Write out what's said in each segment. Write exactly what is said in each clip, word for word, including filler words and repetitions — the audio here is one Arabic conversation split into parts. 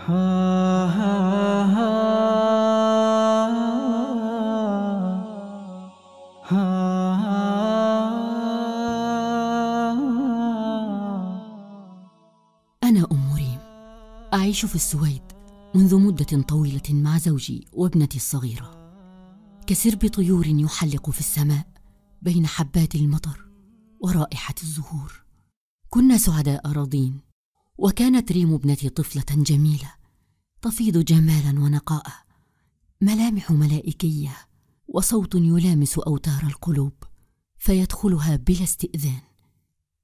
أنا أم ريم، أعيش في السويد منذ مدة طويلة مع زوجي وابنتي الصغيرة، كسرب طيور يحلق في السماء بين حبات المطر ورائحة الزهور. كنا سعداء راضين، وكانت ريم ابنتي طفلة جميلة تفيض جمالا ونقاء، ملامح ملائكية وصوت يلامس أوتار القلوب فيدخلها بلا استئذان.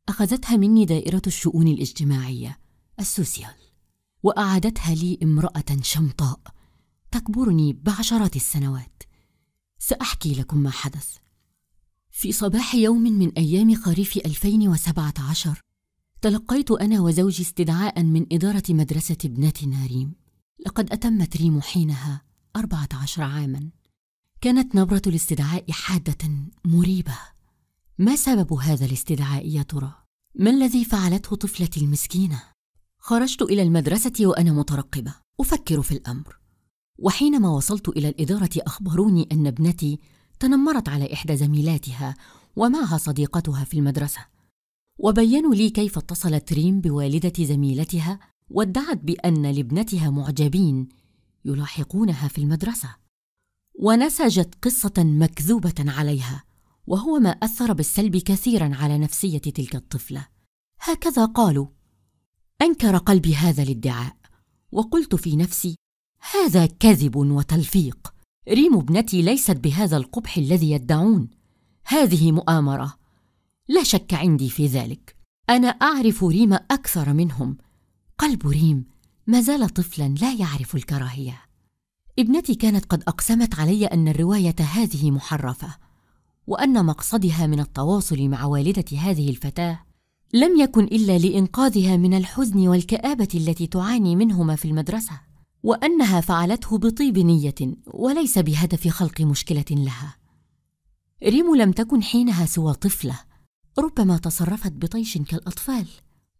أخذتها مني دائرة الشؤون الاجتماعية السوسيال، وأعادتها لي امرأة شمطاء تكبرني بعشرات السنوات. سأحكي لكم ما حدث. في صباح يوم من أيام خريف ألفين وسبعة عشر تلقيت أنا وزوجي استدعاء من إدارة مدرسة ابنتنا ريم. لقد أتمت ريم حينها أربعة عشر عاماً. كانت نبرة الاستدعاء حادة مريبة. ما سبب هذا الاستدعاء يا ترى؟ ما الذي فعلته طفلتي المسكينة؟ خرجت إلى المدرسة وأنا مترقبة أفكر في الأمر، وحينما وصلت إلى الإدارة أخبروني أن ابنتي تنمرت على إحدى زميلاتها ومعها صديقتها في المدرسة، وبيّنوا لي كيف اتصلت ريم بوالدة زميلتها وادعت بأن لابنتها معجبين يلاحقونها في المدرسة، ونسجت قصة مكذوبة عليها، وهو ما أثر بالسلب كثيراً على نفسية تلك الطفلة. هكذا قالوا. أنكر قلبي هذا الادعاء، وقلت في نفسي هذا كذب وتلفيق، ريم ابنتي ليست بهذا القبح الذي يدعون، هذه مؤامرة، لا شك عندي في ذلك. أنا أعرف ريم أكثر منهم، قلب ريم ما زال طفلاً لا يعرف الكراهية. ابنتي كانت قد أقسمت علي أن الرواية هذه محرفة، وأن مقصدها من التواصل مع والدة هذه الفتاة لم يكن إلا لإنقاذها من الحزن والكآبة التي تعاني منهما في المدرسة، وأنها فعلته بطيب نية وليس بهدف خلق مشكلة لها. ريم لم تكن حينها سوى طفلة، ربما تصرفت بطيش كالأطفال.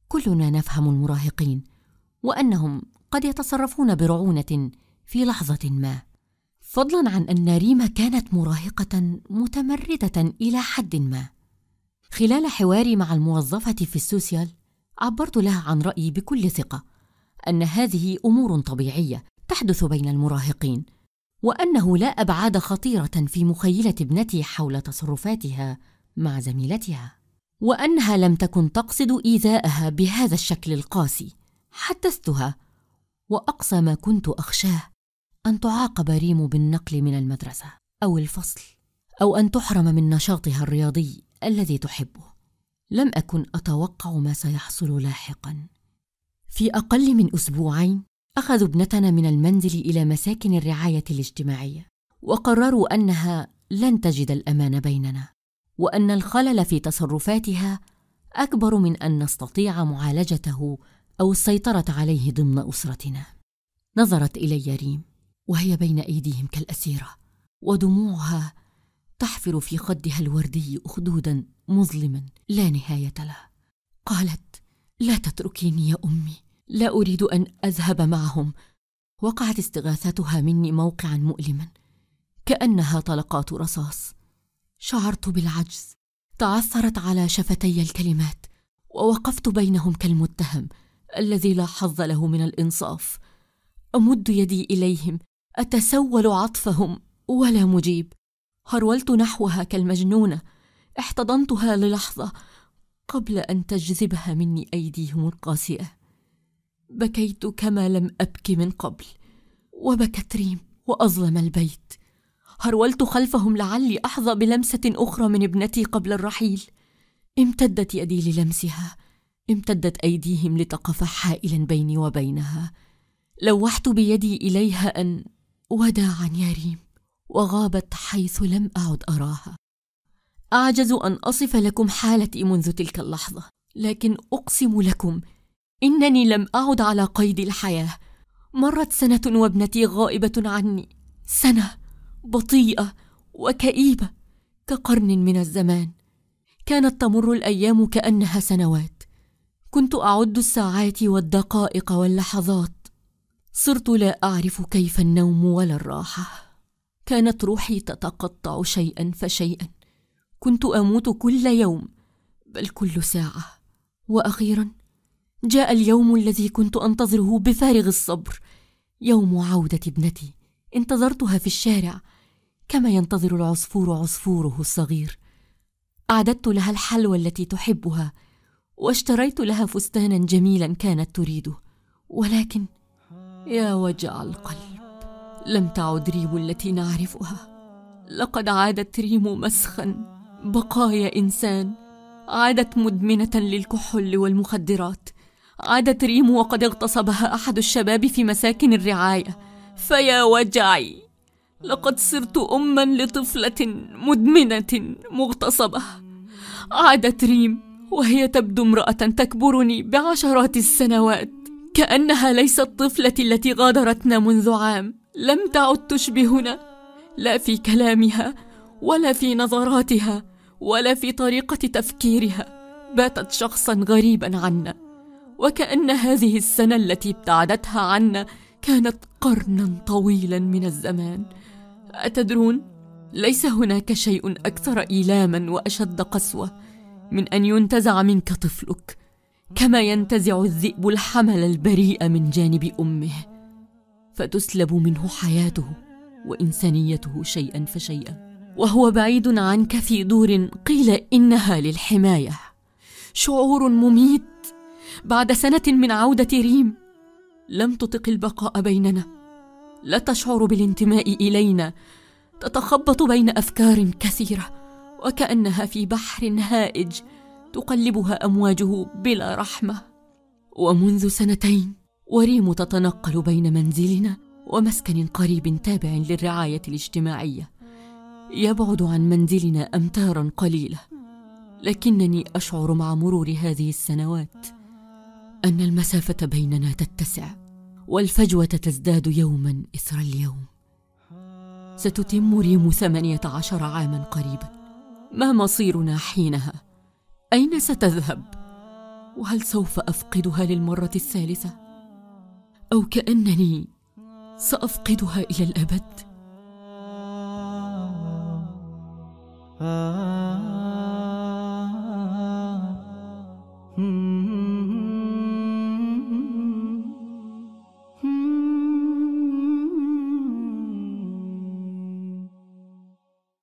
كلنا نفهم المراهقين وأنهم قد يتصرفون برعونة في لحظة ما، فضلاً عن أن ريم كانت مراهقة متمردة إلى حد ما. خلال حواري مع الموظفة في السوسيال عبرت لها عن رأيي بكل ثقة، أن هذه أمور طبيعية تحدث بين المراهقين، وأنه لا أبعاد خطيرة في مخيلة ابنتي حول تصرفاتها مع زميلتها، وأنها لم تكن تقصد إيذاءها بهذا الشكل القاسي. حدثتها، وأقصى ما كنت أخشاه أن تعاقب ريم بالنقل من المدرسة أو الفصل، أو أن تحرم من نشاطها الرياضي الذي تحبه. لم أكن أتوقع ما سيحصل لاحقاً. في أقل من أسبوعين أخذوا ابنتنا من المنزل إلى مساكن الرعاية الاجتماعية، وقرروا أنها لن تجد الأمان بيننا، وأن الخلل في تصرفاتها أكبر من أن نستطيع معالجته أو السيطرة عليه ضمن أسرتنا. نظرت إلي ريم وهي بين أيديهم كالأسيرة، ودموعها تحفر في خدها الوردي أخدوداً مظلماً لا نهاية له. قالت: لا تتركيني يا أمي، لا أريد أن أذهب معهم. وقعت استغاثتها مني موقعاً مؤلماً، كأنها طلقات رصاص. شعرت بالعجز، تعثرت على شفتي الكلمات، ووقفت بينهم كالمتهم الذي لا حظ له من الإنصاف. أمد يدي إليهم، أتسول عطفهم، ولا مجيب. هرولت نحوها كالمجنونة، احتضنتها للحظة قبل أن تجذبها مني أيديهم القاسية. بكيت كما لم أبكي من قبل، وبكت ريم وأظلم البيت. هرولت خلفهم لعلي أحظى بلمسة أخرى من ابنتي قبل الرحيل. امتدت يدي للمسها، امتدت أيديهم لتقف حائلا بيني وبينها. لوحت بيدي إليها أن وداعا يا ريم، وغابت حيث لم أعد أراها. أعجز أن أصف لكم حالتي منذ تلك اللحظة، لكن أقسم لكم إنني لم أعد على قيد الحياة. مرت سنة وابنتي غائبة عني، سنة بطيئة وكئيبة كقرن من الزمان. كانت تمر الأيام كأنها سنوات. كنت أعد الساعات والدقائق واللحظات، صرت لا أعرف كيف النوم ولا الراحة. كانت روحي تتقطع شيئا فشيئا، كنت أموت كل يوم بل كل ساعة. وأخيرا جاء اليوم الذي كنت أنتظره بفارغ الصبر، يوم عودة ابنتي. انتظرتها في الشارع كما ينتظر العصفور عصفوره الصغير. أعددت لها الحلوى التي تحبها، واشتريت لها فستانا جميلا كانت تريده، ولكن يا وجع القلب، لم تعد ريم التي نعرفها. لقد عادت ريم مسخا، بقايا إنسان. عادت مدمنة للكحول والمخدرات. عادت ريم وقد اغتصبها أحد الشباب في مساكن الرعاية. فيا وجعي، لقد صرت أما لطفلة مدمنة مغتصبة. عادت ريم وهي تبدو امرأة تكبرني بعشرات السنوات، كأنها ليست طفلتي التي غادرتنا منذ عام. لم تعد تشبهنا، لا في كلامها ولا في نظراتها ولا في طريقة تفكيرها. باتت شخصا غريبا عنا، وكأن هذه السنة التي ابتعدتها عنا كانت قرنا طويلا من الزمان. أتدرون، ليس هناك شيء أكثر إيلاما وأشد قسوة من أن ينتزع منك طفلك، كما ينتزع الذئب الحمل البريء من جانب أمه، فتسلب منه حياته وإنسانيته شيئا فشيئا، وهو بعيد عنك في دور قيل إنها للحماية. شعور مميت. بعد سنة من عودة ريم لم تطق البقاء بيننا، لا تشعر بالانتماء إلينا، تتخبط بين أفكار كثيرة، وكأنها في بحر هائج تقلبها أمواجه بلا رحمة. ومنذ سنتين وريم تتنقل بين منزلنا ومسكن قريب تابع للرعاية الاجتماعية، يبعد عن منزلنا أمتارا قليلة. لكنني أشعر مع مرور هذه السنوات أن المسافة بيننا تتسع، والفجوة تزداد يوما إثر اليوم. ستتم ريم ثمانية عشر عاما قريبا. ما مصيرنا حينها؟ أين ستذهب؟ وهل سوف أفقدها للمرة الثالثة؟ أو كأنني سأفقدها إلى الأبد؟